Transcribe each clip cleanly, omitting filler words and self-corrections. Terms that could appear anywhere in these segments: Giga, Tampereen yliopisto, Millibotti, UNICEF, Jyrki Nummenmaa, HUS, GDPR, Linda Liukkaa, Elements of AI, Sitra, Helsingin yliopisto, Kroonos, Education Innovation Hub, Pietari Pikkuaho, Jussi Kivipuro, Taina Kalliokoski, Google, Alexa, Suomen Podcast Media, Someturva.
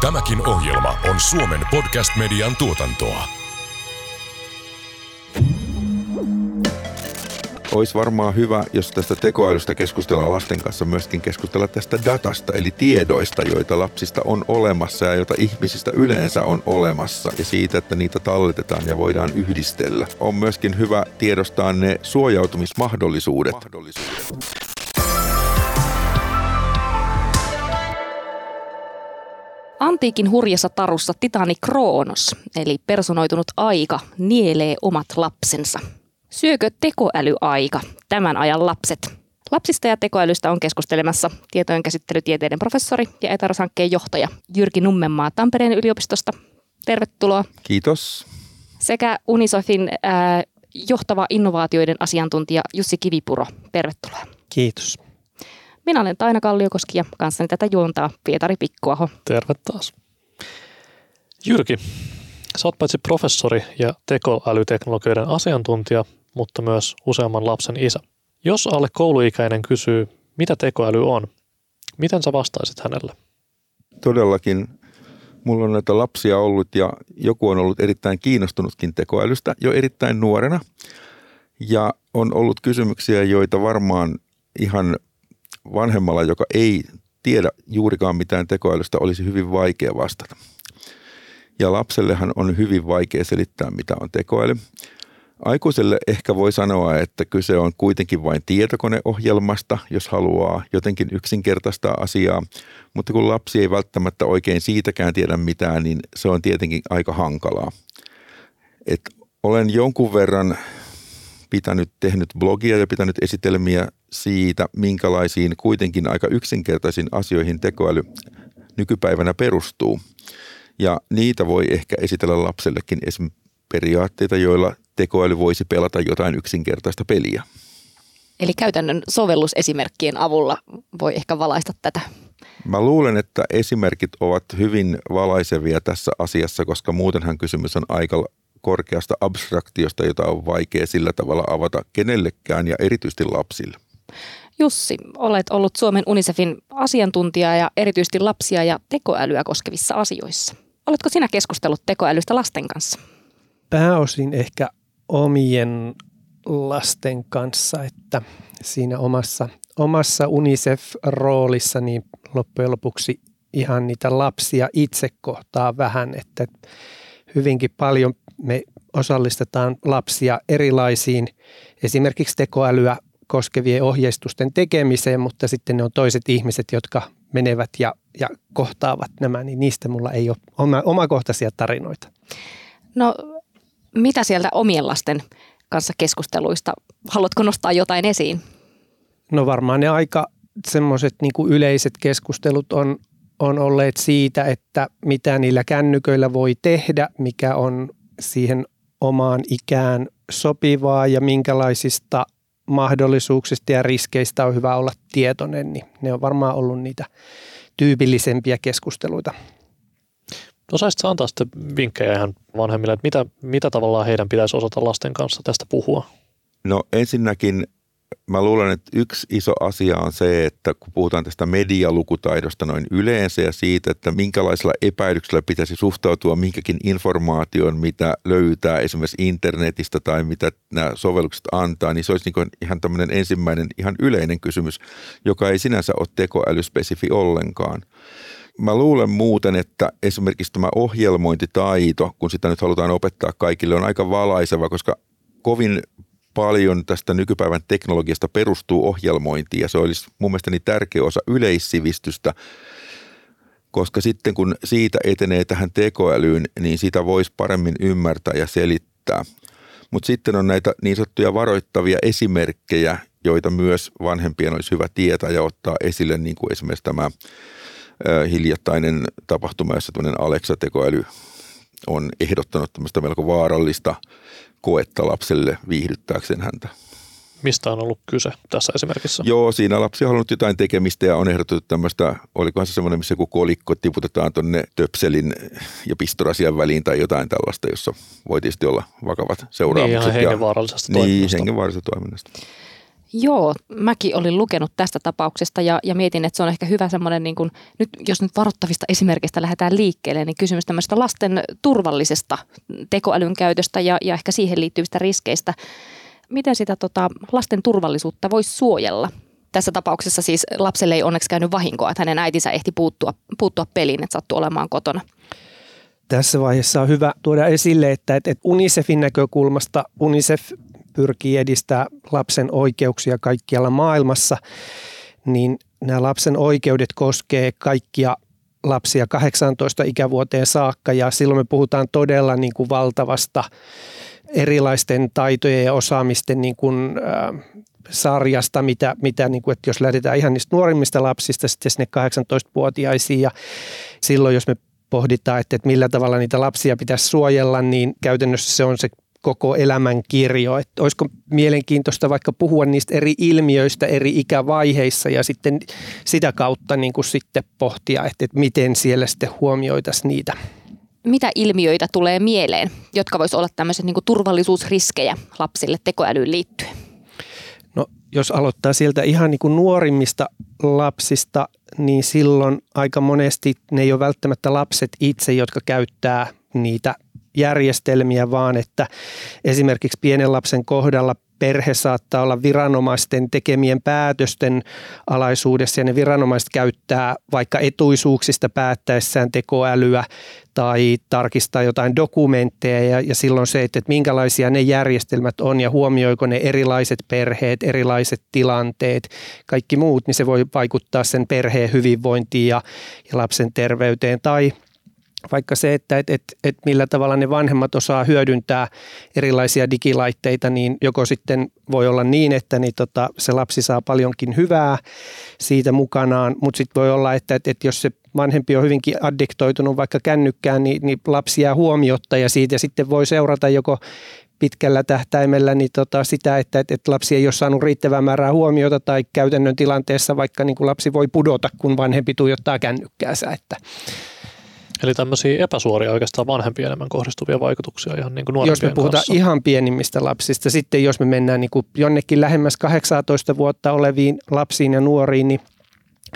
Tämäkin ohjelma on Suomen Podcast Median tuotantoa. Olisi varmaan hyvä, jos tästä tekoälystä keskustellaan lasten kanssa, myöskin keskustella tästä datasta, eli tiedoista, joita lapsista on olemassa ja joita ihmisistä yleensä on olemassa, ja siitä, että niitä talletetaan ja voidaan yhdistellä. On myöskin hyvä tiedostaa ne suojautumismahdollisuudet. Antiikin hurjassa tarussa titani Kroonos, eli personoitunut aika, nielee omat lapsensa. Syökö tekoälyaika tämän ajan lapset? Lapsista ja tekoälystä on keskustelemassa tietojenkäsittelytieteiden professori ja ETARAS-hankkeen johtaja Jyrki Nummenmaa Tampereen yliopistosta. Tervetuloa. Kiitos. Sekä UNICEFin johtava innovaatioiden asiantuntija Jussi Kivipuro. Tervetuloa. Kiitos. Minä olen Taina Kalliokoski ja kanssani tätä juontaa Pietari Pikkuaho. Terve taas. Jyrki, sä oot paitsi professori ja tekoälyteknologioiden asiantuntija, mutta myös useamman lapsen isä. Jos alle kouluikäinen kysyy, mitä tekoäly on, miten sä vastaisit hänelle? Todellakin. Mulla on näitä lapsia ollut ja joku on ollut erittäin kiinnostunutkin tekoälystä jo erittäin nuorena. Ja on ollut kysymyksiä, joita varmaan ihan vanhemmalla, joka ei tiedä juurikaan mitään tekoälystä, olisi hyvin vaikea vastata. Ja lapsellehan on hyvin vaikea selittää, mitä on tekoäly. Aikuiselle ehkä voi sanoa, että kyse on kuitenkin vain tietokoneohjelmasta, jos haluaa jotenkin yksinkertaistaa asiaa. Mutta kun lapsi ei välttämättä oikein siitäkään tiedä mitään, niin se on tietenkin aika hankalaa. Et olen jonkun verran tehnyt blogia ja pitänyt esitelmiä siitä, minkälaisiin kuitenkin aika yksinkertaisiin asioihin tekoäly nykypäivänä perustuu. Ja niitä voi ehkä esitellä lapsellekin esimerkiksi periaatteita, joilla tekoäly voisi pelata jotain yksinkertaista peliä. Eli käytännön sovellusesimerkkien avulla voi ehkä valaista tätä. Mä luulen, että esimerkit ovat hyvin valaisevia tässä asiassa, koska muutenhan kysymys on aika korkeasta abstraktiosta, jota on vaikea sillä tavalla avata kenellekään ja erityisesti lapsille. Jussi, olet ollut Suomen UNICEFin asiantuntija ja erityisesti lapsia ja tekoälyä koskevissa asioissa. Oletko sinä keskustellut tekoälystä lasten kanssa? Pääosin ehkä omien lasten kanssa, että siinä omassa UNICEF-roolissa niin loppujen lopuksi ihan niitä lapsia itse kohtaa vähän, että hyvinkin paljon me osallistetaan lapsia erilaisiin, esimerkiksi tekoälyä koskevien ohjeistusten tekemiseen, mutta sitten ne on toiset ihmiset, jotka menevät ja kohtaavat nämä, niin niistä mulla ei ole omakohtaisia tarinoita. No, mitä sieltä omien lasten kanssa keskusteluista? Haluatko nostaa jotain esiin? No varmaan ne aika semmoiset niin kuin yleiset keskustelut on olleet siitä, että mitä niillä kännyköillä voi tehdä, mikä on siihen omaan ikään sopivaa ja minkälaisista mahdollisuuksista ja riskeistä on hyvä olla tietoinen, niin ne on varmaan ollut niitä tyypillisempiä keskusteluita. No saisitko antaa sitten vinkkejä ihan vanhemmille, että mitä tavallaan heidän pitäisi osata lasten kanssa tästä puhua? No ensinnäkin mä luulen, että yksi iso asia on se, että kun puhutaan tästä medialukutaidosta noin yleensä ja siitä, että minkälaisella epäilyksellä pitäisi suhtautua minkäkin informaatioon, mitä löytää esimerkiksi internetistä tai mitä nämä sovellukset antaa, niin se olisi niin ihan tämmöinen ensimmäinen ihan yleinen kysymys, joka ei sinänsä ole tekoälyspesifi ollenkaan. Mä luulen muuten, että esimerkiksi tämä ohjelmointitaito, kun sitä nyt halutaan opettaa kaikille, on aika valaiseva, koska kovin paljon tästä nykypäivän teknologiasta perustuu ohjelmointiin ja se olisi mun mielestäni tärkeä osa yleissivistystä, koska sitten kun siitä etenee tähän tekoälyyn, niin sitä voisi paremmin ymmärtää ja selittää. Mutta sitten on näitä niin sanottuja varoittavia esimerkkejä, joita myös vanhempien olisi hyvä tietää ja ottaa esille, niin kuin esimerkiksi tämä hiljattainen tapahtuma, jossa tämmöinen Alexa-tekoäly on ehdottanut tämmöistä melko vaarallista koetta lapselle viihdyttääkseen häntä. Mistä on ollut kyse tässä esimerkissä? Joo, siinä lapsi on halunnut jotain tekemistä ja on ehdotettu tämmöistä, olikohan se semmoinen, missä joku kolikko tiputetaan tuonne töpselin ja pistorasian väliin tai jotain tällaista, jossa voi tietysti olla vakavat seuraamukset. Niin ihan hengenvaarallisesta toiminnasta. Joo, mäkin olin lukenut tästä tapauksesta ja mietin, että se on ehkä hyvä semmoinen, niin kuin, nyt, jos nyt varoittavista esimerkistä lähdetään liikkeelle, niin kysymys tämmöistä lasten turvallisesta tekoälyn käytöstä ja ehkä siihen liittyvistä riskeistä. Miten sitä lasten turvallisuutta voisi suojella? Tässä tapauksessa siis lapselle ei onneksi käynyt vahinkoa, että hänen äitinsä ehti puuttua peliin, että sattui olemaan kotona. Tässä vaiheessa on hyvä tuoda esille, että UNICEFin näkökulmasta UNICEF pyrkii edistää lapsen oikeuksia kaikkialla maailmassa, niin nämä lapsen oikeudet koskee kaikkia lapsia 18 ikävuoteen saakka ja silloin me puhutaan todella niin kuin valtavasta erilaisten taitojen ja osaamisten niin kuin, sarjasta, mitä niin kuin, että jos lähdetään ihan niistä nuorimmista lapsista sitten sinne 18-vuotiaisiin ja silloin jos me pohditaan, että millä tavalla niitä lapsia pitäisi suojella, niin käytännössä se on se koko elämän kirjo. Että olisiko mielenkiintoista vaikka puhua niistä eri ilmiöistä eri ikävaiheissa ja sitten sitä kautta niin kuin sitten pohtia, että miten siellä sitten huomioitaisiin niitä. Mitä ilmiöitä tulee mieleen, jotka voisivat olla tämmöiset niin kuin turvallisuusriskejä lapsille tekoälyyn liittyen? No, jos aloittaa sieltä ihan niin kuin nuorimmista lapsista, niin silloin aika monesti ne ei ole välttämättä lapset itse, jotka käyttää niitä järjestelmiä, vaan että esimerkiksi pienen lapsen kohdalla perhe saattaa olla viranomaisten tekemien päätösten alaisuudessa ja ne viranomaiset käyttää vaikka etuisuuksista päättäessään tekoälyä tai tarkistaa jotain dokumentteja ja silloin se, että minkälaisia ne järjestelmät on ja huomioiko ne erilaiset perheet, erilaiset tilanteet, kaikki muut, niin se voi vaikuttaa sen perheen hyvinvointiin ja lapsen terveyteen tai vaikka se, että millä tavalla ne vanhemmat osaa hyödyntää erilaisia digilaitteita, niin joko sitten voi olla niin, että se lapsi saa paljonkin hyvää siitä mukanaan, mutta sitten voi olla, että jos se vanhempi on hyvinkin addiktoitunut vaikka kännykkään, niin lapsi jää huomiotta ja siitä sitten voi seurata joko pitkällä tähtäimellä niin sitä, että lapsi ei ole saanut riittävää määrää huomiota tai käytännön tilanteessa vaikka niin kuin lapsi voi pudota, kun vanhempi tuijottaa kännykkäänsä, että eli tämmöisiä epäsuoria oikeastaan vanhempien enemmän kohdistuvia vaikutuksia ihan niin kuin nuorempien kanssa. Jos me puhutaan ihan pienimmistä lapsista, sitten jos me mennään niin kuin jonnekin lähemmäs 18 vuotta oleviin lapsiin ja nuoriin, niin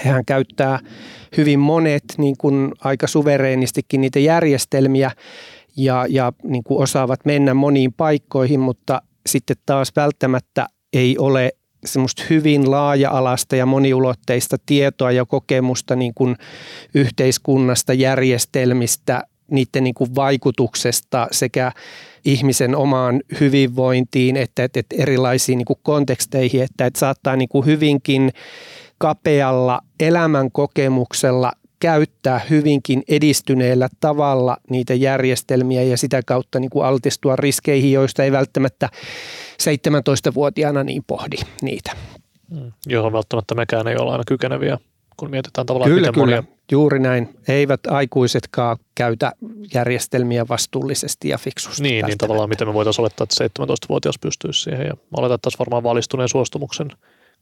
hehän käyttää hyvin monet niin kuin aika suvereenistikin niitä järjestelmiä ja niin kuin osaavat mennä moniin paikkoihin, mutta sitten taas välttämättä ei ole semmoista hyvin laaja-alaista ja moniulotteista tietoa ja kokemusta niin kuin yhteiskunnasta, järjestelmistä, niiden niin kuin vaikutuksesta sekä ihmisen omaan hyvinvointiin että erilaisiin niin kuin konteksteihin, että saattaa niin kuin hyvinkin kapealla elämänkokemuksella käyttää hyvinkin edistyneellä tavalla niitä järjestelmiä ja sitä kautta niin kuin altistua riskeihin, joista ei välttämättä 17-vuotiaana niin pohdi niitä. Johon välttämättä mekään ei ole aina kykeneviä, kun mietitään tavallaan miten monia. Kyllä, juuri näin. Eivät aikuisetkaan käytä järjestelmiä vastuullisesti ja fiksusti. Niin tavallaan miten me voitaisiin olettaa, että 17-vuotias pystyisi siihen. Ja mä oletan, että tässä varmaan valistuneen suostumuksen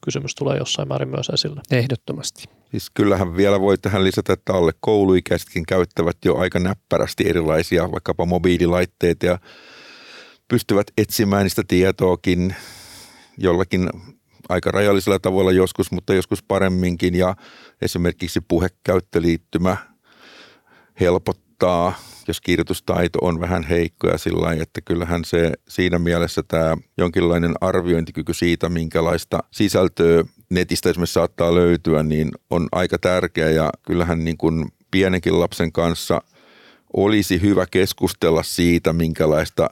kysymys tulee jossain määrin myös esille. Ehdottomasti. Siis kyllähän vielä voi tähän lisätä, että alle kouluikäisetkin käyttävät jo aika näppärästi erilaisia vaikkapa mobiililaitteita ja pystyvät etsimään niistä tietoakin jollakin aika rajallisella tavalla joskus, mutta joskus paremminkin ja esimerkiksi puhekäyttöliittymä helpottaa, jos kirjoitustaito on vähän heikkoja sillä lailla, että kyllähän se siinä mielessä tämä jonkinlainen arviointikyky siitä, minkälaista sisältöä netistä esimerkiksi saattaa löytyä, niin on aika tärkeä ja kyllähän niin kuin pienenkin lapsen kanssa olisi hyvä keskustella siitä, minkälaista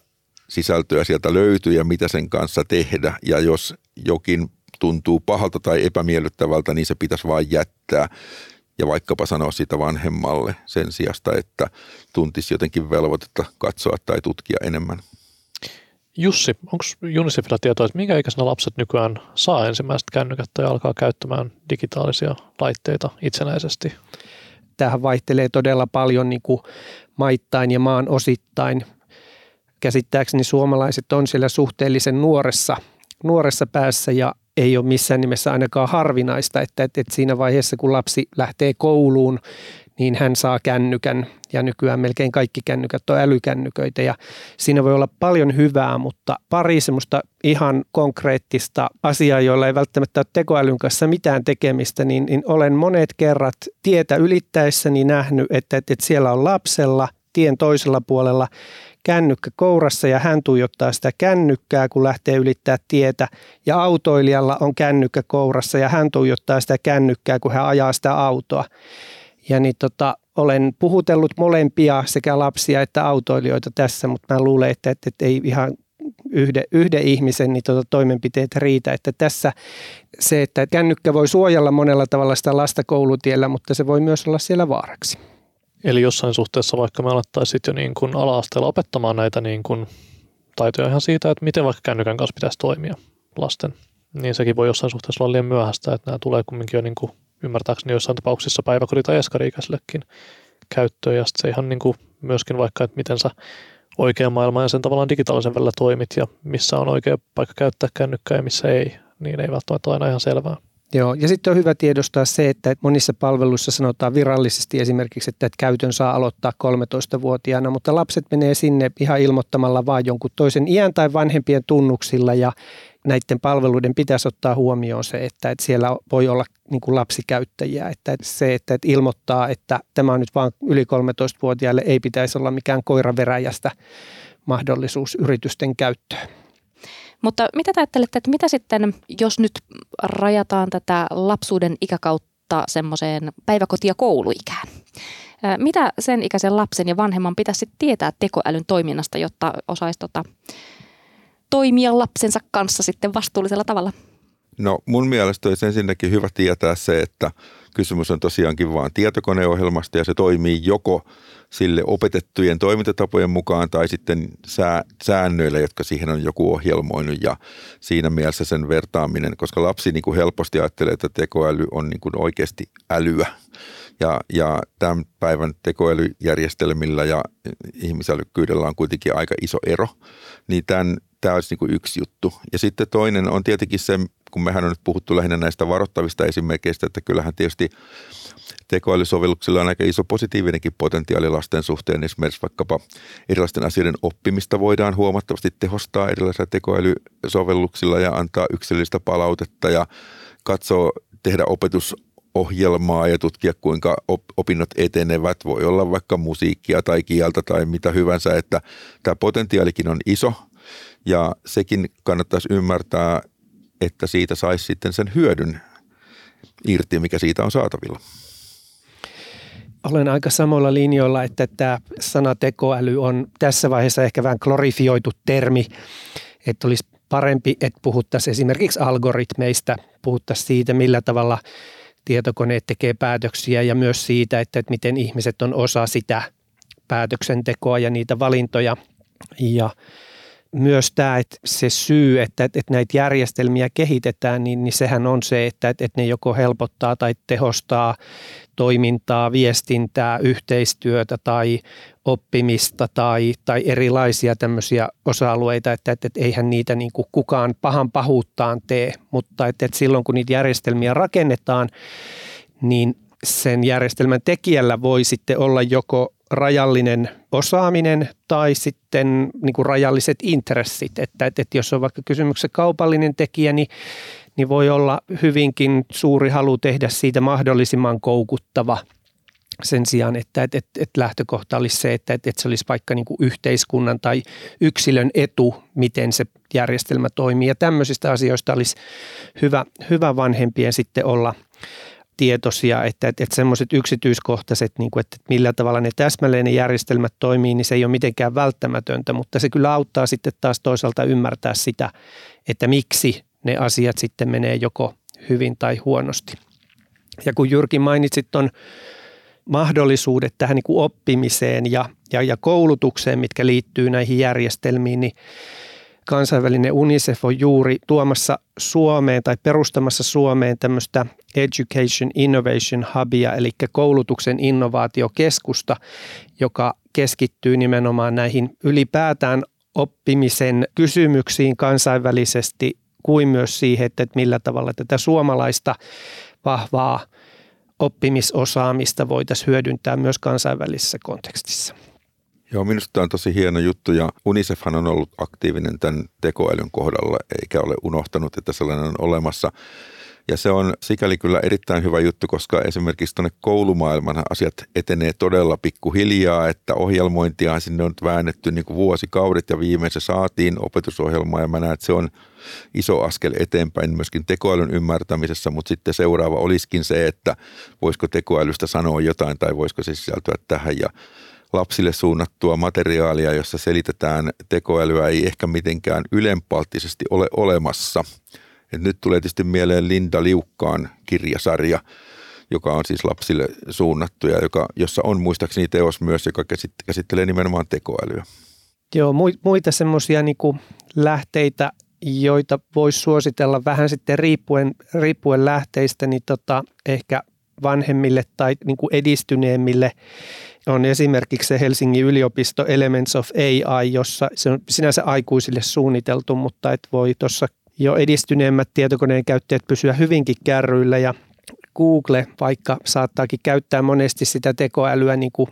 sisältöä sieltä löytyy ja mitä sen kanssa tehdä ja jos jokin tuntuu pahalta tai epämiellyttävältä, niin se pitäisi vain jättää. Ja vaikkapa sanoa siitä vanhemmalle sen sijasta, että tuntisi jotenkin velvoitetta katsoa tai tutkia enemmän. Jussi, onko UNICEFilla tietoa, että minkä ikäisenä lapset nykyään saa ensimmäiset kännykät ja alkaa käyttämään digitaalisia laitteita itsenäisesti? Tämähän vaihtelee todella paljon niin kuin maittain ja maan osittain. Käsittääkseni suomalaiset on siellä suhteellisen nuoressa päässä ja ei ole missään nimessä ainakaan harvinaista, että siinä vaiheessa kun lapsi lähtee kouluun, niin hän saa kännykän, ja nykyään melkein kaikki kännykät on älykännyköitä, ja siinä voi olla paljon hyvää, mutta pari semmoista ihan konkreettista asiaa, joilla ei välttämättä ole tekoälyn kanssa mitään tekemistä, niin olen monet kerrat tietä ylittäessäni nähnyt, että siellä on lapsella tien toisella puolella kännykkä kourassa ja hän tuijottaa sitä kännykkää, kun lähtee ylittää tietä. Ja autoilijalla on kännykkä kourassa ja hän tuijottaa sitä kännykkää, kun hän ajaa sitä autoa. Ja niin olen puhutellut molempia, sekä lapsia että autoilijoita tässä, mutta mä luulen, että ei ihan yhden ihmisen toimenpiteet riitä. Että tässä se, että kännykkä voi suojella monella tavalla sitä lasta koulutiellä, mutta se voi myös olla siellä vaaraksi. Eli jossain suhteessa vaikka me alettaisiin jo niin kuin ala-asteella opettamaan näitä niin kuin taitoja ihan siitä, että miten vaikka kännykän kanssa pitäisi toimia lasten, niin sekin voi jossain suhteessa olla liian myöhäistä, että nämä tulee kumminkin jo niin kuin ymmärtääkseni joissain tapauksissa päiväkoti- tai eskari-ikäisellekin käyttöön, ja sitten se ihan niin kuin myöskin vaikka, että miten sä oikean maailman ja sen tavallaan digitaalisen välillä toimit ja missä on oikea paikka käyttää kännykkää ja missä ei, niin ei välttämättä aina ihan selvää. Joo, ja sitten on hyvä tiedostaa se, että monissa palveluissa sanotaan virallisesti esimerkiksi, että käytön saa aloittaa 13-vuotiaana, mutta lapset menee sinne ihan ilmoittamalla vaan jonkun toisen iän tai vanhempien tunnuksilla, ja näiden palveluiden pitäisi ottaa huomioon se, että siellä voi olla niin kuin lapsikäyttäjiä, että ilmoittaa, että tämä on nyt vaan yli 13-vuotiaille, ei pitäisi olla mikään koiraveräjästä mahdollisuus yritysten käyttöön. Mutta mitä ajattelette, että mitä sitten, jos nyt rajataan tätä lapsuuden ikäkautta semmoiseen päiväkoti- ja kouluikään? Mitä sen ikäisen lapsen ja vanhemman pitäisi tietää tekoälyn toiminnasta, jotta osaisi toimia lapsensa kanssa sitten vastuullisella tavalla? No mun mielestä olisi ensinnäkin hyvä tietää se, että kysymys on tosiaankin vaan tietokoneohjelmasta ja se toimii joko sille opetettujen toimintatapojen mukaan tai sitten säännöillä, jotka siihen on joku ohjelmoinut, ja siinä mielessä sen vertaaminen, koska lapsi niin kuin helposti ajattelee, että tekoäly on niin kuin oikeasti älyä. Ja tämän päivän tekoälyjärjestelmillä ja ihmisälykkyydellä on kuitenkin aika iso ero, niin tämä olisi niin kuin yksi juttu. Ja sitten toinen on tietenkin se, kun mehän on nyt puhuttu lähinnä näistä varoittavista esimerkkeistä, että kyllähän tietysti tekoälysovelluksilla on aika iso positiivinenkin potentiaali lasten suhteen. Esimerkiksi vaikkapa erilaisten asioiden oppimista voidaan huomattavasti tehostaa erilaisilla tekoälysovelluksilla ja antaa yksilöllistä palautetta ja katsoa, tehdä opetusohjelmaa ja tutkia, kuinka opinnot etenevät. Voi olla vaikka musiikkia tai kieltä tai mitä hyvänsä, että tämä potentiaalikin on iso ja sekin kannattaisi ymmärtää, että siitä saisi sitten sen hyödyn irti, mikä siitä on saatavilla. Olen aika samoilla linjoilla, että tämä sana tekoäly on tässä vaiheessa ehkä vähän glorifioitu termi, että olisi parempi, että puhuttaisiin esimerkiksi algoritmeista, puhuttaisiin siitä, millä tavalla tietokoneet tekee päätöksiä ja myös siitä, että miten ihmiset on osa sitä päätöksentekoa ja niitä valintoja. Ja myös tämä, että se syy, että näitä järjestelmiä kehitetään, niin sehän on se, että ne joko helpottaa tai tehostaa toimintaa, viestintää, yhteistyötä tai oppimista tai erilaisia tämmöisiä osa-alueita, että eihän niitä niin kuin kukaan pahan pahuuttaan tee, mutta että silloin kun niitä järjestelmiä rakennetaan, niin sen järjestelmän tekijällä voi sitten olla joko rajallinen osaaminen tai sitten niin kuin rajalliset intressit, että jos on vaikka kysymyksessä kaupallinen tekijä, niin voi olla hyvinkin suuri halu tehdä siitä mahdollisimman koukuttava sen sijaan, että lähtökohta olisi se, että se olisi vaikka niin kuin yhteiskunnan tai yksilön etu, miten se järjestelmä toimii, ja tämmöisistä asioista olisi hyvä vanhempien sitten olla tietoisia, että semmoiset yksityiskohtaiset, niin kuin, että millä tavalla ne täsmälleen ne järjestelmät toimii, niin se ei ole mitenkään välttämätöntä, mutta se kyllä auttaa sitten taas toisaalta ymmärtää sitä, että miksi ne asiat sitten menee joko hyvin tai huonosti. Ja kun Jyrki mainitsit on mahdollisuudet tähän niin kuin oppimiseen ja koulutukseen, mitkä liittyy näihin järjestelmiin, niin kansainvälinen UNICEF on juuri tuomassa Suomeen tai perustamassa Suomeen tämmöistä Education Innovation Hubia, eli koulutuksen innovaatiokeskusta, joka keskittyy nimenomaan näihin ylipäätään oppimisen kysymyksiin kansainvälisesti, kuin myös siihen, että millä tavalla tätä suomalaista vahvaa oppimisosaamista voitaisiin hyödyntää myös kansainvälisessä kontekstissa. Joo, minusta tämä on tosi hieno juttu ja UNICEFhan on ollut aktiivinen tämän tekoälyn kohdalla eikä ole unohtanut, että sellainen on olemassa. Ja se on sikäli kyllä erittäin hyvä juttu, koska esimerkiksi tuonne koulumaailman asiat etenee todella pikkuhiljaa, että ohjelmointia sinne on väännetty niin kuin vuosikaudet ja viimein se saatiin opetusohjelmaa ja mä näen, että se on iso askel eteenpäin myöskin tekoälyn ymmärtämisessä, mutta sitten seuraava olisikin se, että voisiko tekoälystä sanoa jotain tai voisiko se sisältyä tähän ja lapsille suunnattua materiaalia, jossa selitetään tekoälyä ei ehkä mitenkään ylenpalttisesti ole olemassa. Et nyt tulee tietysti mieleen Linda Liukkaan kirjasarja, joka on siis lapsille suunnattu ja jossa on muistaakseni teos myös, joka käsittelee nimenomaan tekoälyä. Joo, muita semmoisia niinku lähteitä, joita voisi suositella vähän sitten riippuen lähteistä, niin ehkä vanhemmille tai niinku edistyneemmille on esimerkiksi se Helsingin yliopisto Elements of AI, jossa se on sinänsä aikuisille suunniteltu, mutta et voi tuossa jo edistyneemmät tietokoneen käyttäjät pysyä hyvinkin kärryillä ja Google vaikka saattaakin käyttää monesti sitä tekoälyä niin kuin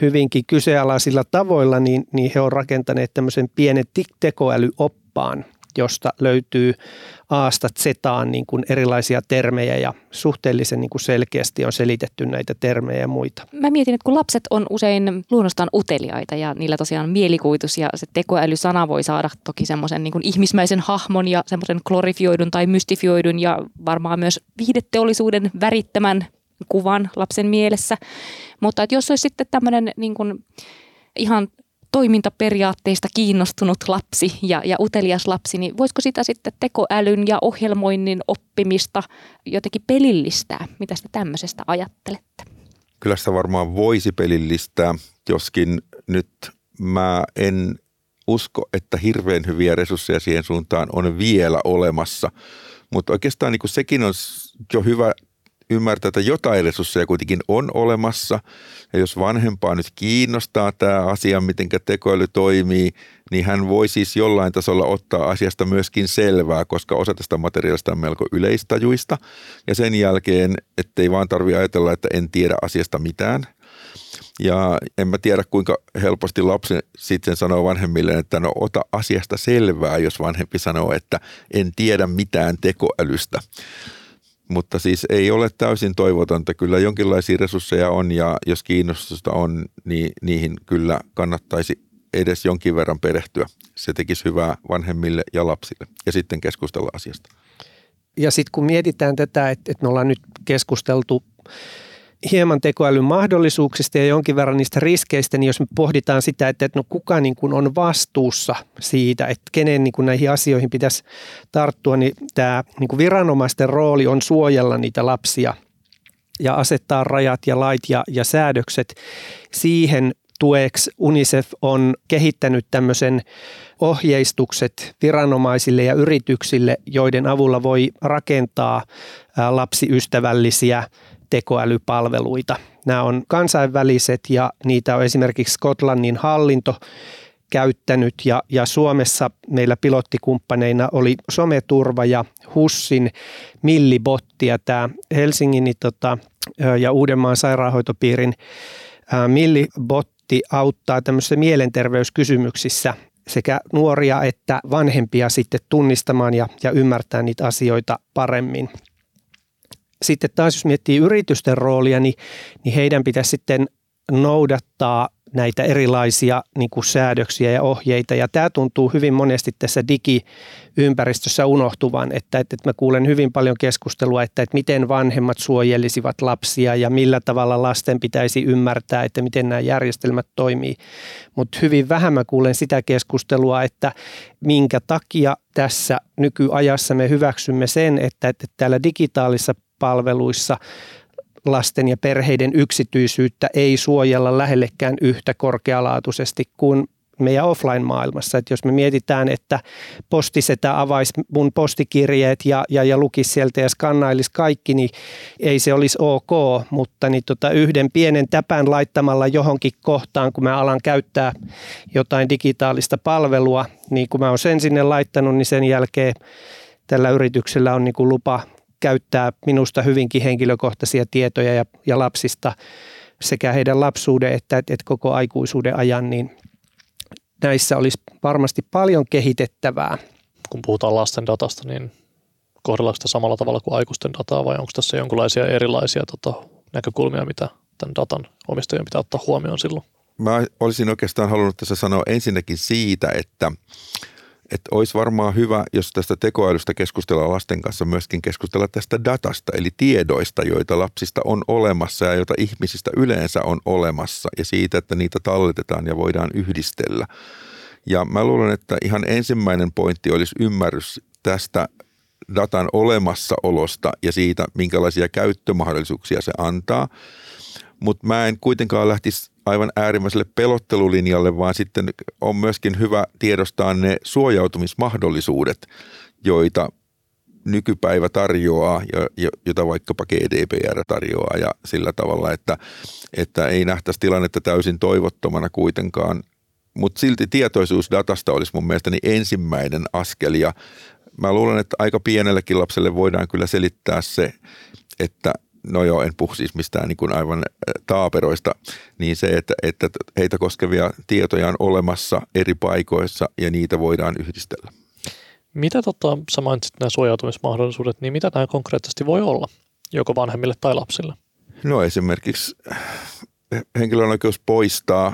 hyvinkin kyseenalaisilla tavoilla, niin he on rakentaneet tämmöisen pienen tekoälyoppaan, josta löytyy A:sta Z:ään niin kuin erilaisia termejä ja suhteellisen niin kuin selkeästi on selitetty näitä termejä ja muita. Mä mietin, että kun lapset on usein luonnostaan uteliaita ja niillä tosiaan mielikuvitus ja se tekoälysana voi saada toki semmoisen niin kuin ihmismäisen hahmon ja semmoisen glorifioidun tai mystifioidun ja varmaan myös viihdeteollisuuden värittämän kuvan lapsen mielessä. Mutta että jos olisi sitten tämmöinen niin kuin ihan toimintaperiaatteista kiinnostunut lapsi ja utelias lapsi, niin voisiko sitä sitten tekoälyn ja ohjelmoinnin oppimista jotenkin pelillistää? Mitä sitä tämmöisestä ajattelette? Kyllä sitä varmaan voisi pelillistää, joskin nyt mä en usko, että hirveän hyviä resursseja siihen suuntaan on vielä olemassa, mutta oikeastaan niin kuin sekin on jo hyvä ymmärtää, että jotain resursseja kuitenkin on olemassa ja jos vanhempaa nyt kiinnostaa tämä asia, miten tekoäly toimii, niin hän voi siis jollain tasolla ottaa asiasta myöskin selvää, koska osa tästä materiaalista on melko yleistajuista ja sen jälkeen, ettei vaan tarvitse ajatella, että en tiedä asiasta mitään. Ja en mä tiedä, kuinka helposti lapsi sitten sanoo vanhemmilleen, että no ota asiasta selvää, jos vanhempi sanoo, että en tiedä mitään tekoälystä. Mutta siis ei ole täysin toivotonta. Kyllä jonkinlaisia resursseja on ja jos kiinnostusta on, niin niihin kyllä kannattaisi edes jonkin verran perehtyä. Se tekisi hyvää vanhemmille ja lapsille ja sitten keskustella asiasta. Ja sitten kun mietitään tätä, että me ollaan nyt keskusteltu hieman tekoälyn mahdollisuuksista ja jonkin verran niistä riskeistä, niin jos me pohditaan sitä, että no kuka niin kuin on vastuussa siitä, että kenen niin kuin näihin asioihin pitäisi tarttua, niin tämä niin kuin viranomaisten rooli on suojella niitä lapsia ja asettaa rajat ja lait ja säädökset. Siihen tueksi UNICEF on kehittänyt tämmöisen ohjeistukset viranomaisille ja yrityksille, joiden avulla voi rakentaa lapsiystävällisiä tekoälypalveluita. Nämä on kansainväliset ja niitä on esimerkiksi Skotlannin hallinto käyttänyt ja Suomessa meillä pilottikumppaneina oli Someturva ja HUSin Millibotti ja tämä Helsingin ja Uudenmaan sairaanhoitopiirin Millibotti auttaa tämmöisissä mielenterveyskysymyksissä sekä nuoria että vanhempia sitten tunnistamaan ja ymmärtää niitä asioita paremmin. Sitten taas jos miettii yritysten roolia, niin heidän pitäisi sitten noudattaa näitä erilaisia niin kuin säädöksiä ja ohjeita. Ja tämä tuntuu hyvin monesti tässä digiympäristössä unohtuvan, että mä kuulen hyvin paljon keskustelua, että miten vanhemmat suojelisivat lapsia ja millä tavalla lasten pitäisi ymmärtää, että miten nämä järjestelmät toimii. Mutta hyvin vähän mä kuulen sitä keskustelua, että minkä takia tässä nykyajassa me hyväksymme sen, että täällä digitaalisessa palveluissa lasten ja perheiden yksityisyyttä ei suojella lähellekään yhtä korkealaatuisesti kuin meidän offline-maailmassa. Että jos me mietitään, että postisetä avaisi mun postikirjeet ja lukisi sieltä ja skannailisi kaikki, niin ei se olisi ok, mutta niin yhden pienen täpän laittamalla johonkin kohtaan, kun mä alan käyttää jotain digitaalista palvelua, niin kun mä oon sen sinne laittanut, niin sen jälkeen tällä yrityksellä on niin kuin lupa käyttää minusta hyvinkin henkilökohtaisia tietoja ja lapsista sekä heidän lapsuuden että koko aikuisuuden ajan, niin näissä olisi varmasti paljon kehitettävää. Kun puhutaan lasten datasta, niin kohdellaanko sitä samalla tavalla kuin aikuisten dataa vai onko tässä jonkinlaisia erilaisia näkökulmia, mitä tämän datan omistajien pitää ottaa huomioon silloin? Mä olisin oikeastaan halunnut tässä sanoa ensinnäkin siitä, että olisi varmaan hyvä, jos tästä tekoälystä keskustellaan lasten kanssa, myöskin keskustella tästä datasta, eli tiedoista, joita lapsista on olemassa ja joita ihmisistä yleensä on olemassa ja siitä, että niitä talletetaan ja voidaan yhdistellä. Ja mä luulen, että ihan ensimmäinen pointti olisi ymmärrys tästä datan olemassaolosta ja siitä, minkälaisia käyttömahdollisuuksia se antaa. Mutta mä en kuitenkaan lähtisi aivan äärimmäiselle pelottelulinjalle, vaan sitten on myöskin hyvä tiedostaa ne suojautumismahdollisuudet, joita nykypäivä tarjoaa, jota vaikkapa GDPR tarjoaa ja sillä tavalla, että ei nähtäisi tilannetta täysin toivottomana kuitenkaan. Mutta silti tietoisuus datasta olisi mun mielestäni ensimmäinen askel ja mä luulen, että aika pienelläkin lapselle voidaan kyllä selittää se, että no joo, en puhu siis mistään niin kuin aivan taaperoista, niin se, että heitä koskevia tietoja on olemassa eri paikoissa ja niitä voidaan yhdistellä. Mitä sä mainitsit nämä suojautumismahdollisuudet, niin mitä nämä konkreettisesti voi olla, joko vanhemmille tai lapsille? No esimerkiksi henkilön oikeus poistaa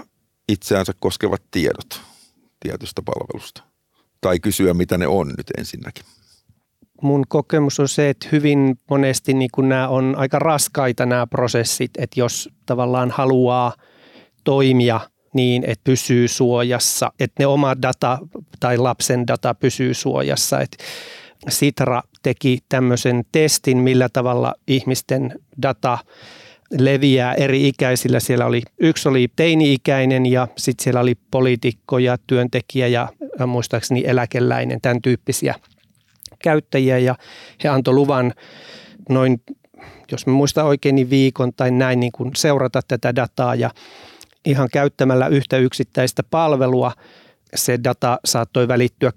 itseänsä koskevat tiedot tietystä palvelusta tai kysyä, mitä ne on nyt ensinnäkin. Mun kokemus on se, että hyvin monesti niin kun nämä on aika raskaita nämä prosessit, että jos tavallaan haluaa toimia niin, että pysyy suojassa, että ne oma data tai lapsen data pysyy suojassa. Et Sitra teki tämmöisen testin, millä tavalla ihmisten data leviää eri ikäisillä. Siellä yksi oli teini-ikäinen ja sitten siellä oli poliitikko ja työntekijä ja muistaakseni eläkeläinen, tämän tyyppisiä käyttäjiä ja he antoi luvan noin, jos mä muistan oikein, niin viikon tai näin niin kuin seurata tätä dataa ja ihan käyttämällä yhtä yksittäistä palvelua se data saattoi välittyä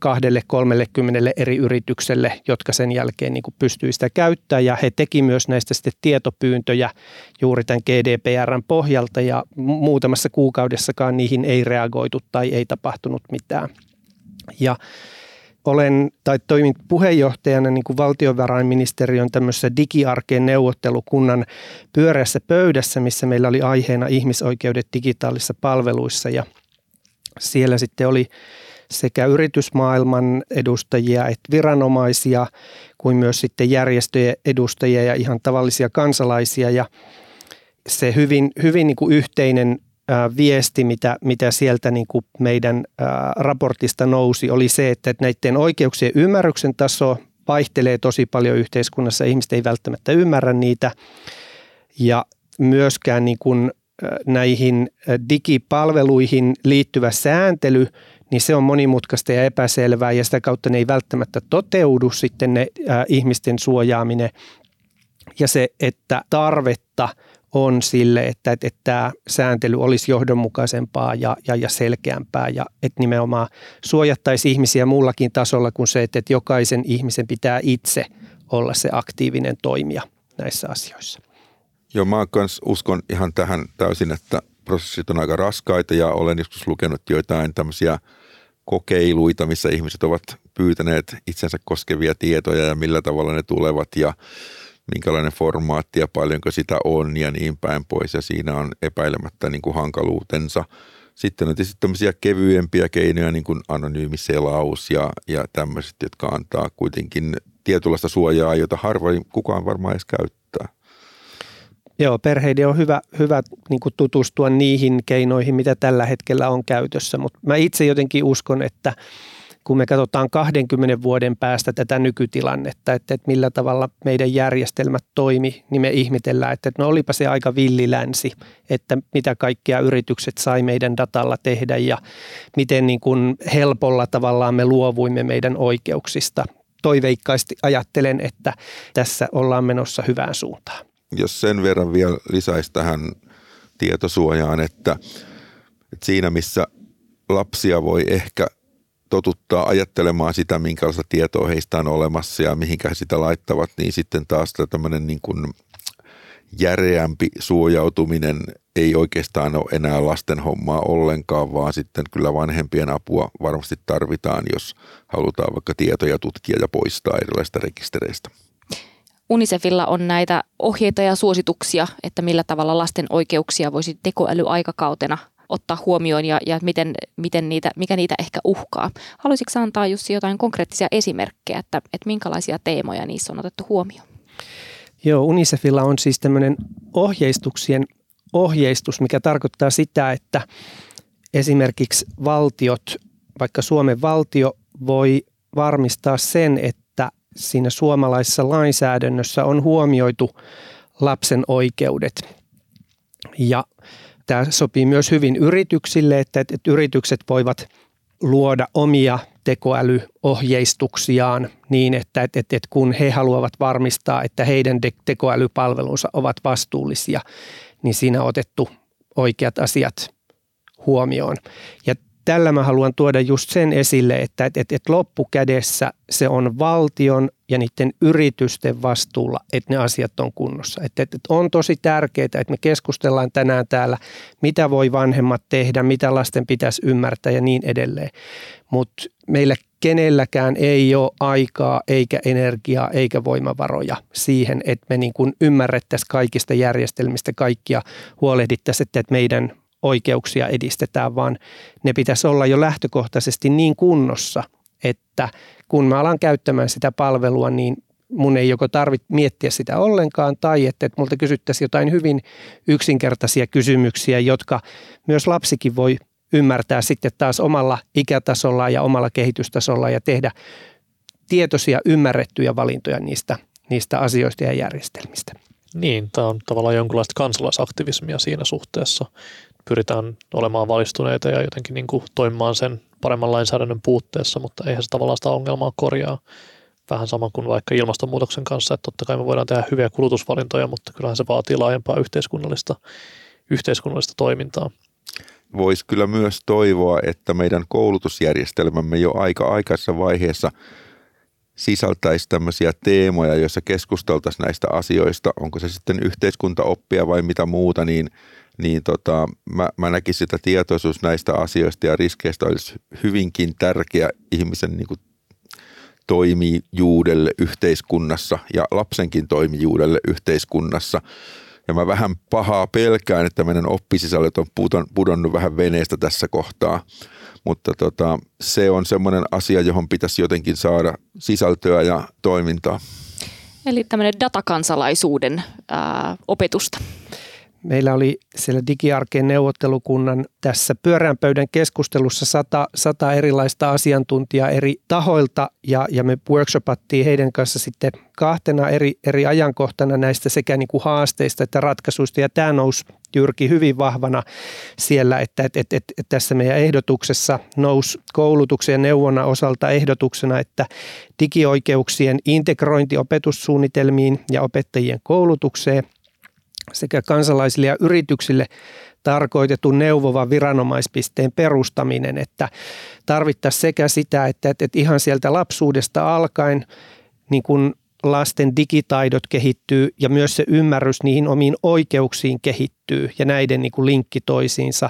20-30 eri yritykselle, jotka sen jälkeen niin kuin pystyi sitä käyttämään ja he teki myös näistä sitten tietopyyntöjä juuri tämän GDPR:n pohjalta ja muutamassa kuukaudessakaan niihin ei reagoitu tai ei tapahtunut mitään ja toimin puheenjohtajana niin kuin valtiovarainministeriön tämmöisessä digiarkeen neuvottelukunnan pyöreässä pöydässä, missä meillä oli aiheena ihmisoikeudet digitaalisissa palveluissa ja siellä sitten oli sekä yritysmaailman edustajia että viranomaisia kuin myös sitten järjestöjen edustajia ja ihan tavallisia kansalaisia ja se hyvin, hyvin niin kuin yhteinen viesti, mitä sieltä niin kuin meidän raportista nousi, oli se, että näiden oikeuksien ymmärryksen taso vaihtelee tosi paljon yhteiskunnassa. Ihmiset ei välttämättä ymmärrä niitä ja myöskään niin kuin näihin digipalveluihin liittyvä sääntely, niin se on monimutkaista ja epäselvää ja sitä kautta ne ei välttämättä toteudu sitten ne ihmisten suojaaminen ja se, että tarvetta on sille, että tämä sääntely olisi johdonmukaisempaa ja selkeämpää ja että nimenomaan suojattaisi ihmisiä muullakin tasolla kuin se, että jokaisen ihmisen pitää itse olla se aktiivinen toimija näissä asioissa. Joo, mä kans uskon ihan tähän täysin, että prosessit on aika raskaita ja olen joskus lukenut joitain tämmöisiä kokeiluita, missä ihmiset ovat pyytäneet itsensä koskevia tietoja ja millä tavalla ne tulevat ja minkälainen formaatti ja paljonko sitä on ja niin päin pois ja siinä on epäilemättä niin kuin hankaluutensa. Sitten on tietysti tämmöisiä kevyempiä keinoja niin kuin anonyymiselaus ja tämmöiset, jotka antaa kuitenkin tietynlaista suojaa, jota harvoin kukaan varmaan edes käyttää. Joo, perheiden on hyvä niin kuin tutustua niihin keinoihin, mitä tällä hetkellä on käytössä, mutta mä itse jotenkin uskon, että kun me katsotaan 20 vuoden päästä tätä nykytilannetta, että millä tavalla meidän järjestelmät toimi, niin me ihmetellään, että no olipa se aika villilänsi, että mitä kaikkia yritykset sai meidän datalla tehdä ja miten niin kuin helpolla tavallaan me luovuimme meidän oikeuksista. Toiveikkaasti ajattelen, että tässä ollaan menossa hyvään suuntaan. Jos sen verran vielä lisäisi tähän tietosuojaan, että siinä missä lapsia voi ehkä totuttaa ajattelemaan sitä, minkälaista tietoa heistä on olemassa ja mihinkä he sitä laittavat, niin sitten taas tämmöinen niin kuin järeämpi suojautuminen ei oikeastaan ole enää lasten hommaa ollenkaan, vaan sitten kyllä vanhempien apua varmasti tarvitaan, jos halutaan vaikka tietoja tutkia ja poistaa erilaisista rekistereistä. UNICEFilla on näitä ohjeita ja suosituksia, että millä tavalla lasten oikeuksia voisi tekoälyaikakautena ottaa huomioon ja miten niitä, mikä niitä ehkä uhkaa. Haluaisitko antaa Jussi jotain konkreettisia esimerkkejä, että minkälaisia teemoja niissä on otettu huomioon? Joo, UNICEFilla on siis tämmöinen ohjeistuksien ohjeistus, mikä tarkoittaa sitä, että esimerkiksi valtiot, vaikka Suomen valtio voi varmistaa sen, että siinä suomalaisessa lainsäädännössä on huomioitu lapsen oikeudet. Ja tämä sopii myös hyvin yrityksille, että yritykset voivat luoda omia tekoälyohjeistuksiaan niin, että kun he haluavat varmistaa, että heidän tekoälypalvelunsa ovat vastuullisia, niin siinä on otettu oikeat asiat huomioon. Ja tällä mä haluan tuoda just sen esille, että loppukädessä se on valtion ja niiden yritysten vastuulla, että ne asiat on kunnossa. Että on tosi tärkeää, että me keskustellaan tänään täällä, mitä voi vanhemmat tehdä, mitä lasten pitäisi ymmärtää ja niin edelleen. Mutta meillä kenelläkään ei ole aikaa eikä energiaa eikä voimavaroja siihen, että me niin kuin ymmärrettäisiin kaikista järjestelmistä kaikkia, huolehdittaisiin, että meidän oikeuksia edistetään, vaan ne pitäisi olla jo lähtökohtaisesti niin kunnossa, että kun mä alan käyttämään sitä palvelua, niin mun ei joko tarvitse miettiä sitä ollenkaan tai että multa kysyttäisiin jotain hyvin yksinkertaisia kysymyksiä, jotka myös lapsikin voi ymmärtää sitten taas omalla ikätasolla ja omalla kehitystasolla ja tehdä tietoisia, ymmärrettyjä valintoja niistä asioista ja järjestelmistä. Niin, tämä on tavallaan jonkinlaista kansalaisaktivismia siinä suhteessa. Pyritään olemaan valistuneita ja jotenkin niin kuin toimimaan sen paremman lainsäädännön puutteessa, mutta eihän se tavallaan sitä ongelmaa korjaa. Vähän sama kuin vaikka ilmastonmuutoksen kanssa, että totta kai me voidaan tehdä hyviä kulutusvalintoja, mutta kyllähän se vaatii laajempaa yhteiskunnallista toimintaa. Voisi kyllä myös toivoa, että meidän koulutusjärjestelmämme jo aika aikaisessa vaiheessa sisältäisi tämmöisiä teemoja, joissa keskusteltaisiin näistä asioista, onko se sitten yhteiskuntaoppia vai mitä muuta, niin mä näkisin, että tietoisuus näistä asioista ja riskeistä olisi hyvinkin tärkeä ihmisen niin kuin toimijuudelle yhteiskunnassa ja lapsenkin toimijuudelle yhteiskunnassa. Ja mä vähän pahaa pelkään, että meidän oppisisällöt on pudonnut vähän veneestä tässä kohtaa. Mutta se on semmoinen asia, johon pitäisi jotenkin saada sisältöä ja toimintaa. Eli tämmöinen datakansalaisuuden opetusta. Meillä oli siellä digiarkeen neuvottelukunnan tässä pyöreän pöydän keskustelussa 100 erilaista asiantuntijaa eri tahoilta ja me workshopattiin heidän kanssa sitten kahtena eri ajankohtana näistä sekä niin kuin haasteista että ratkaisuista ja tämä nousi Jyrki hyvin vahvana siellä, että tässä meidän ehdotuksessa nousi koulutuksen ja neuvonnan osalta ehdotuksena, että digioikeuksien integrointi opetussuunnitelmiin ja opettajien koulutukseen sekä kansalaisille ja yrityksille tarkoitettu neuvovan viranomaispisteen perustaminen, että tarvittaisiin sekä sitä, että ihan sieltä lapsuudesta alkaen niin kun lasten digitaidot kehittyy ja myös se ymmärrys niihin omiin oikeuksiin kehittyy ja näiden niin kun linkki toisiinsa.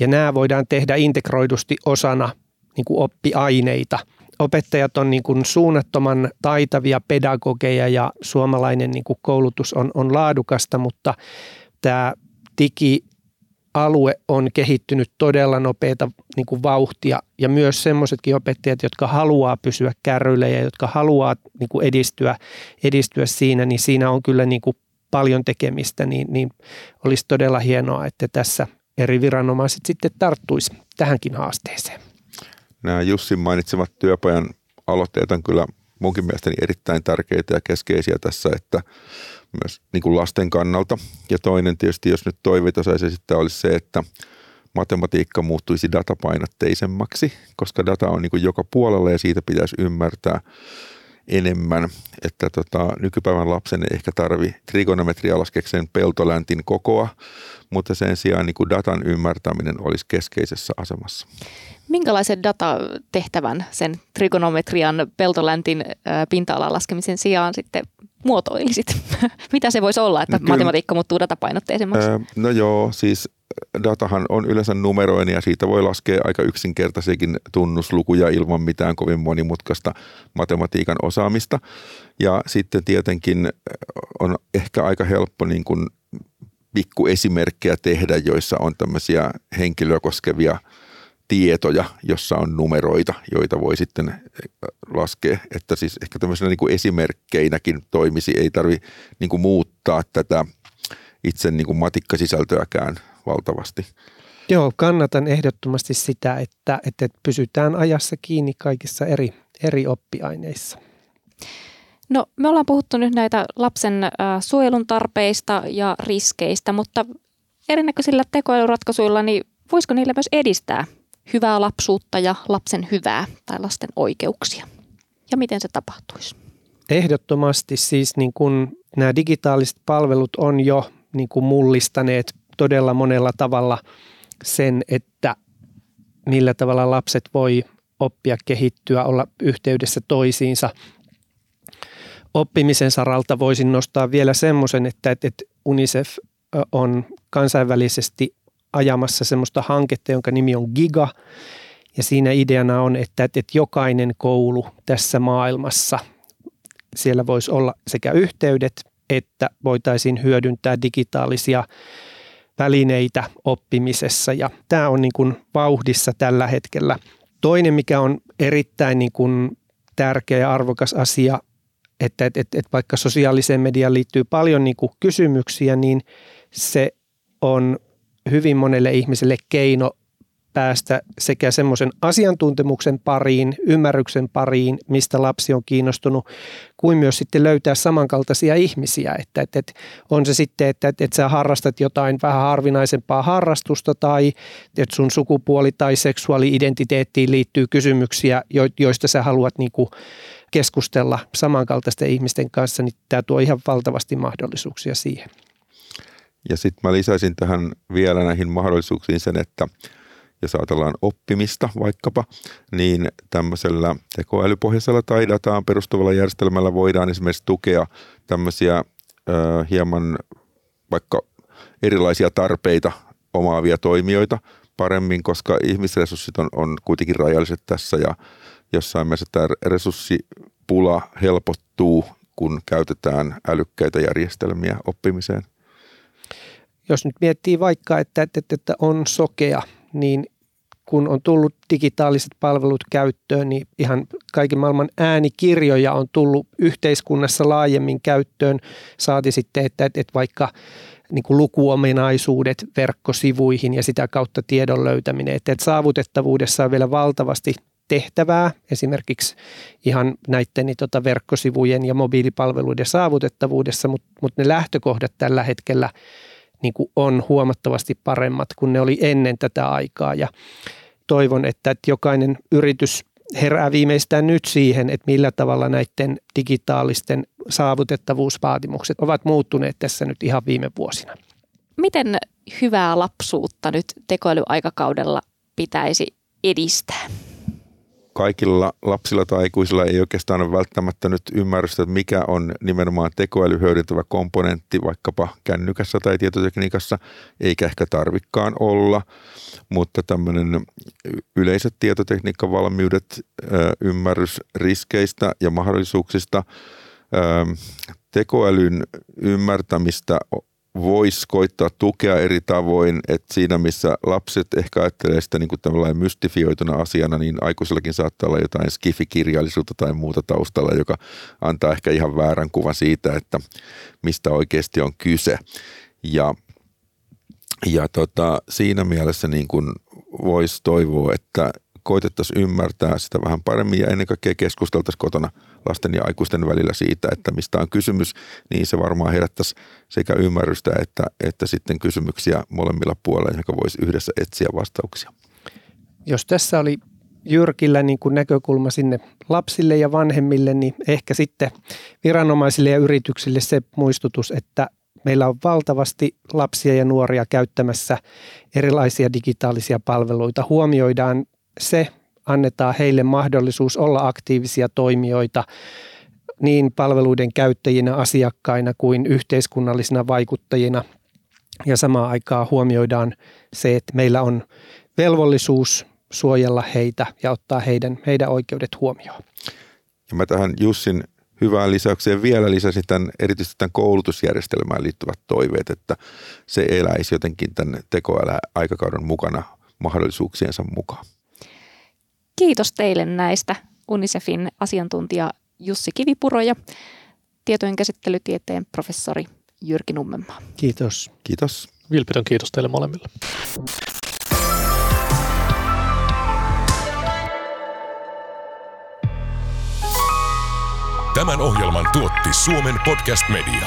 Ja nämä voidaan tehdä integroidusti osana niin kun oppiaineita. Opettajat on niin kuin suunnattoman taitavia pedagogeja ja suomalainen niin kuin koulutus on laadukasta, mutta tämä digialue on kehittynyt todella nopeata niin kuin vauhtia ja myös semmoisetkin opettajat, jotka haluaa pysyä kärryillä ja jotka haluaa niin kuin edistyä siinä, niin siinä on kyllä niin kuin paljon tekemistä, niin olisi todella hienoa, että tässä eri viranomaiset sitten tarttuisi tähänkin haasteeseen. Nämä Jussin mainitsemat työpajan aloitteet on kyllä munkin mielestäni erittäin tärkeitä ja keskeisiä tässä, että myös niin kuin lasten kannalta. Ja toinen tietysti, jos nyt toiveita saisi esittää, olisi se, että matematiikka muuttuisi datapainotteisemmaksi, koska data on niin kuin joka puolella ja siitä pitäisi ymmärtää. enemmän, että nykypäivän lapsen ei ehkä tarvitse trigonometria laskekseen peltoläntin kokoa, mutta sen sijaan niin kuin datan ymmärtäminen olisi keskeisessä asemassa. Minkälaisen datatehtävän sen trigonometrian peltoläntin pinta-alan laskemisen sijaan sitten muotoilisit? Mitä se voisi olla, että matematiikka muuttuu datapainotteisemmaksi? No joo, siis datahan on yleensä numeroinen ja siitä voi laskea aika yksinkertaisiakin tunnuslukuja ilman mitään kovin monimutkaista matematiikan osaamista. Ja sitten tietenkin on ehkä aika helppo niin kuin pikkuesimerkkejä tehdä, joissa on tämmöisiä henkilöä koskevia tietoja, jossa on numeroita, joita voi sitten laskea. Että siis ehkä tämmöisenä niin kuin esimerkkeinäkin toimisi, ei tarvitse niin kuin muuttaa tätä itse niin kuin matikkasisältöäkään valtavasti. Joo, kannatan ehdottomasti sitä, että pysytään ajassa kiinni kaikissa eri oppiaineissa. No, me ollaan puhuttu nyt näitä lapsen suojelun tarpeista ja riskeistä, mutta erinäköisillä tekoälyratkaisuilla, niin voisiko niillä myös edistää hyvää lapsuutta ja lapsen hyvää tai lasten oikeuksia? Ja miten se tapahtuisi? Ehdottomasti siis niin kun nämä digitaaliset palvelut on jo niin kun mullistaneet todella monella tavalla sen, että millä tavalla lapset voi oppia, kehittyä, olla yhteydessä toisiinsa. Oppimisen saralta voisin nostaa vielä semmoisen, että UNICEF on kansainvälisesti ajamassa semmoista hanketta, jonka nimi on Giga. Ja siinä ideana on, että jokainen koulu tässä maailmassa, siellä voisi olla sekä yhteydet, että voitaisiin hyödyntää digitaalisia välineitä oppimisessa. Ja tämä on niin kuin vauhdissa tällä hetkellä. Toinen, mikä on erittäin niin kuin tärkeä ja arvokas asia, että vaikka sosiaaliseen mediaan liittyy paljon niin kuin kysymyksiä, niin se on hyvin monelle ihmiselle keino päästä sekä semmoisen asiantuntemuksen pariin, ymmärryksen pariin, mistä lapsi on kiinnostunut, kuin myös sitten löytää samankaltaisia ihmisiä. Että on se sitten, että sä harrastat jotain vähän harvinaisempaa harrastusta tai että sun sukupuoli- tai seksuaali-identiteettiin liittyy kysymyksiä, joista sä haluat niin kuin keskustella samankaltaisten ihmisten kanssa, niin tämä tuo ihan valtavasti mahdollisuuksia siihen. Ja sitten mä lisäisin tähän vielä näihin mahdollisuuksiin sen, että jos ajatellaan oppimista vaikkapa, niin tämmöisellä tekoälypohjaisella tai dataan perustuvalla järjestelmällä voidaan esimerkiksi tukea tämmöisiä hieman vaikka erilaisia tarpeita omaavia toimijoita paremmin, koska ihmisresurssit on kuitenkin rajalliset tässä ja jossain mielessä tämä resurssipula helpottuu, kun käytetään älykkäitä järjestelmiä oppimiseen. Jos nyt miettii vaikka, että on sokea, niin kun on tullut digitaaliset palvelut käyttöön, niin ihan kaiken maailman äänikirjoja on tullut yhteiskunnassa laajemmin käyttöön. Saati sitten, että vaikka niin kuin lukuominaisuudet verkkosivuihin ja sitä kautta tiedon löytäminen. Että saavutettavuudessa on vielä valtavasti tehtävää, esimerkiksi ihan näiden verkkosivujen ja mobiilipalveluiden saavutettavuudessa, mutta ne lähtökohdat tällä hetkellä niin kuin on huomattavasti paremmat kuin ne oli ennen tätä aikaa. Ja toivon, että jokainen yritys herää viimeistään nyt siihen, että millä tavalla näiden digitaalisten saavutettavuusvaatimukset ovat muuttuneet tässä nyt ihan viime vuosina. Miten hyvää lapsuutta nyt tekoälyaikakaudella pitäisi edistää? Kaikilla lapsilla tai aikuisilla ei oikeastaan ole välttämättä nyt ymmärrystä, että mikä on nimenomaan tekoäly hyödyntävä komponentti vaikkapa kännykässä tai tietotekniikassa, eikä ehkä tarvikkaan olla, mutta tämmöinen yleiset tietotekniikkavalmiudet, ymmärrys riskeistä ja mahdollisuuksista, tekoälyn ymmärtämistä voisi koittaa tukea eri tavoin, että siinä missä lapset ehkä ajattelee sitä niin kuin tällainen mystifioituna asiana, niin aikuisillakin saattaa olla jotain skifikirjallisuutta tai muuta taustalla, joka antaa ehkä ihan väärän kuvan siitä, että mistä oikeasti on kyse. Ja siinä mielessä niin kuin voisi toivoa, että koitettaisiin ymmärtää sitä vähän paremmin ja ennen kaikkea keskusteltaisiin kotona lasten ja aikuisten välillä siitä, että mistä on kysymys, niin se varmaan herättäisi sekä ymmärrystä että sitten kysymyksiä molemmilla puolella, joka voisi yhdessä etsiä vastauksia. Jos tässä oli Jyrkillä niin kuin näkökulma sinne lapsille ja vanhemmille, niin ehkä sitten viranomaisille ja yrityksille se muistutus, että meillä on valtavasti lapsia ja nuoria käyttämässä erilaisia digitaalisia palveluita. Huomioidaan se, annetaan heille mahdollisuus olla aktiivisia toimijoita niin palveluiden käyttäjinä, asiakkaina kuin yhteiskunnallisina vaikuttajina. Ja samaan aikaan huomioidaan se, että meillä on velvollisuus suojella heitä ja ottaa heidän oikeudet huomioon. Ja mä tähän Jussin hyvään lisäykseen vielä lisäsin erityisesti tämän koulutusjärjestelmään liittyvät toiveet, että se eläisi jotenkin tämän tekoälä-aikakauden mukana mahdollisuuksiensa mukaan. Kiitos teille näistä UNICEFin asiantuntija Jussi Kivipuro ja tietojenkäsittelytieteen professori Jyrki Nummenmaa. Kiitos. Kiitos. Vilpitön kiitos teille molemmille. Tämän ohjelman tuotti Suomen Podcast Media.